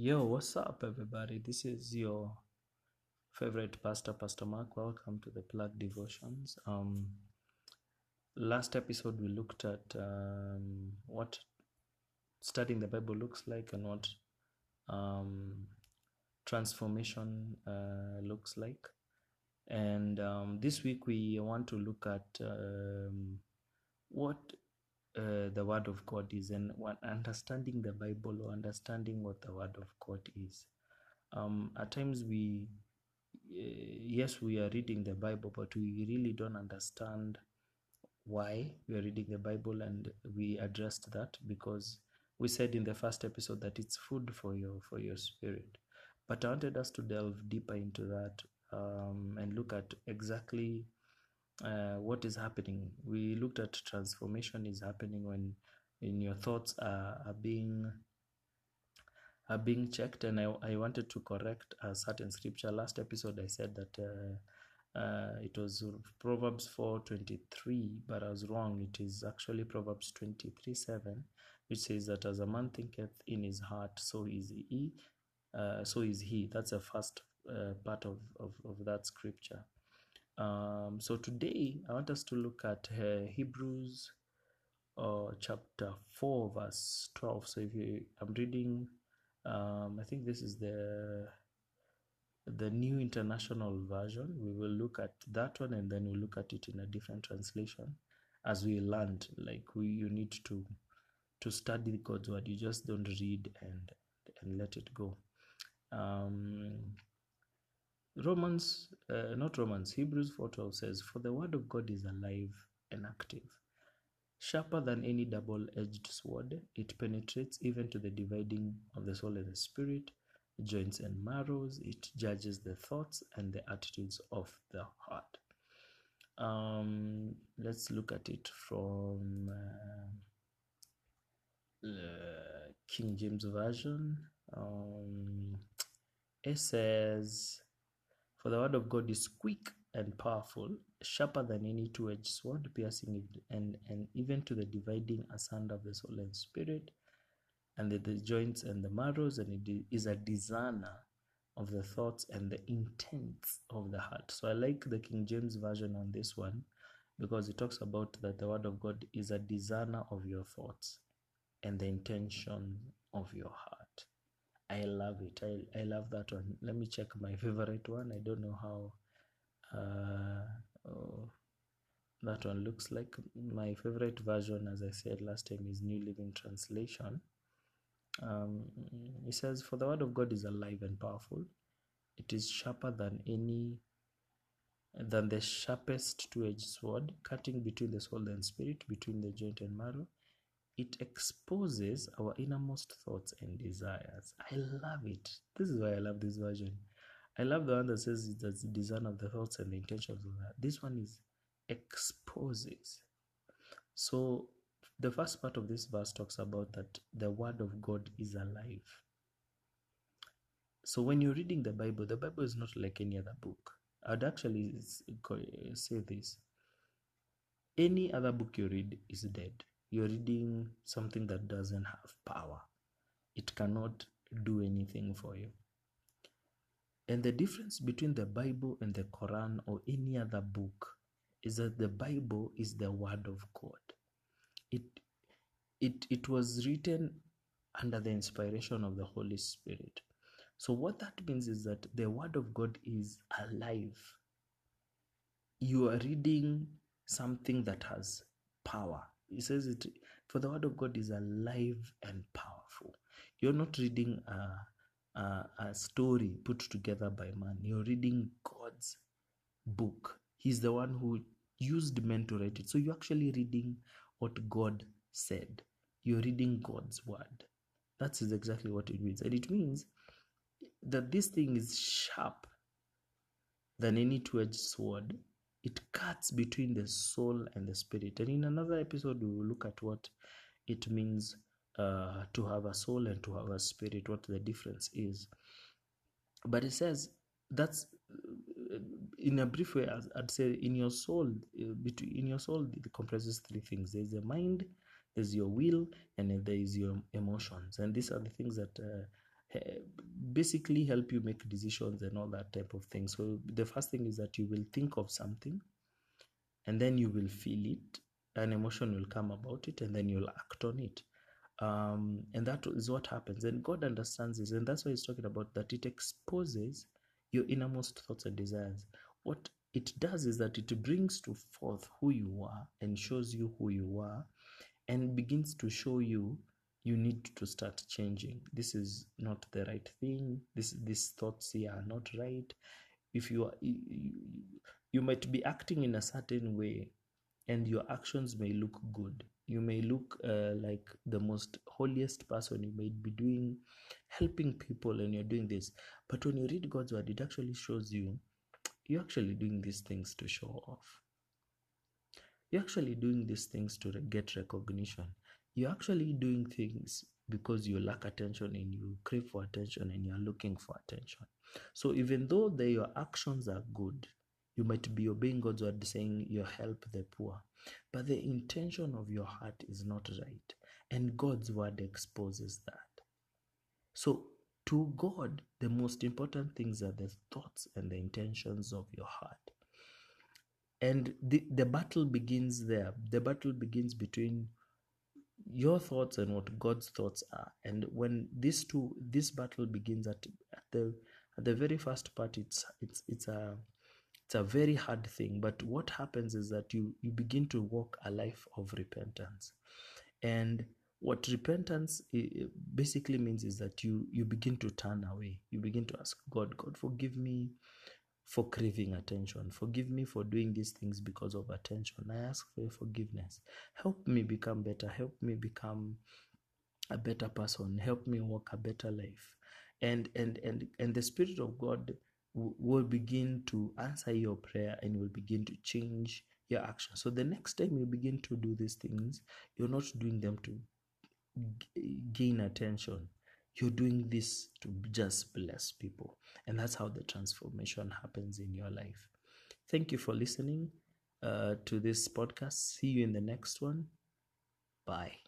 Yo, what's up everybody? This is your favorite pastor, Pastor Mark. Welcome to the Plug Devotions. Last episode we looked at what studying the Bible looks like and what transformation looks like. And this week we want to look at what the Word of God is, and understanding the Bible, or understanding what the Word of God is. At times we are reading the Bible, but we really don't understand why we are reading the Bible, and we addressed that because we said in the first episode that it's food for your spirit. But I wanted us to delve deeper into that and look at exactly what is happening. We looked at transformation is happening when your thoughts are being checked, and I wanted to correct a certain scripture. Last episode I said that it was Proverbs 4:23, but I was wrong. It is actually Proverbs 23:7, which says that as a man thinketh in his heart, so is he. That's the first part of that scripture. So today I want us to look at Hebrews chapter 4 verse 12. So I'm reading, I think this is the New International Version. We will look at that one, and then we'll look at it in a different translation as we learned. You need to study God's word. You just don't read and let it go. Hebrews 4:12 says, "For the word of God is alive and active, sharper than any double-edged sword. It penetrates even to the dividing of the soul and the spirit, joints and marrows. It judges the thoughts and the attitudes of the heart." Let's look at it from King James Version. It says, "For the word of God is quick and powerful, sharper than any two-edged sword, piercing it and even to the dividing asunder of the soul and spirit, and the joints and the marrows, and it is a discerner of the thoughts and the intents of the heart." So I like the King James Version on this one, because it talks about that the word of God is a discerner of your thoughts and the intention of your heart. I love it. I love that one. Let me check my favorite one. I don't know how that one looks like. My favorite version, as I said last time, is New Living Translation. It says, "For the word of God is alive and powerful. It is sharper than the sharpest two-edged sword, cutting between the soul and spirit, between the joint and marrow. It exposes our innermost thoughts and desires." I love it. This is why I love this version. I love the one that says it's the design of the thoughts and the intentions of that. This one is exposes. So the first part of this verse talks about that the word of God is alive. So when you're reading the Bible is not like any other book. I'd actually say this. Any other book you read is dead. You're reading something that doesn't have power. It cannot do anything for you. And the difference between the Bible and the Quran or any other book is that the Bible is the word of God. It was written under the inspiration of the Holy Spirit. So what that means is that the word of God is alive. You are reading something that has power. It says it, for the word of God is alive and powerful. You're not reading a story put together by man. You're reading God's book. He's the one who used men to write it. So you're actually reading what God said. You're reading God's word. That is exactly what it means. And it means that this thing is sharp than any two-edged sword. It cuts between the soul and the spirit. And in another episode, we will look at what it means to have a soul and to have a spirit, what the difference is. But it says, that's, in a brief way, I'd say, in your soul, it comprises three things. There's the mind, there's your will, and there is your emotions. And these are the things that basically help you make decisions and all that type of thing. So the first thing is that you will think of something, and then you will feel it. An emotion will come about it, and then you'll act on it. And that is what happens. And God understands this, and that's why he's talking about that it exposes your innermost thoughts and desires. What it does is that it brings to forth who you are and shows you who you are and begins to show you you need to start changing. This is not the right thing. These thoughts here are not right. If you are, you might be acting in a certain way, and your actions may look good. You may look like the most holiest person. You may be doing, helping people, and you're doing this. But when you read God's word, it actually shows you, you're actually doing these things to show off. You're actually doing these things to get recognition. You're actually doing things because you lack attention and you crave for attention and you're looking for attention. So even though your actions are good, you might be obeying God's word saying you help the poor, but the intention of your heart is not right, and God's word exposes that. So to God, the most important things are the thoughts and the intentions of your heart. And the battle begins there. The battle begins between your thoughts and what God's thoughts are. And when this battle begins at the very first part, it's a very hard thing. But what happens is that you begin to walk a life of repentance. And what repentance basically means is that you begin to turn away. You begin to ask God, forgive me for craving attention. Forgive me for doing these things because of attention. I ask for your forgiveness. Help me become better. Help me become a better person. Help me walk a better life. And the Spirit of God will begin to answer your prayer and will begin to change your action. So the next time you begin to do these things, you're not doing them to gain attention. You're doing this to just bless people. And that's how the transformation happens in your life. Thank you for listening to this podcast. See you in the next one. Bye.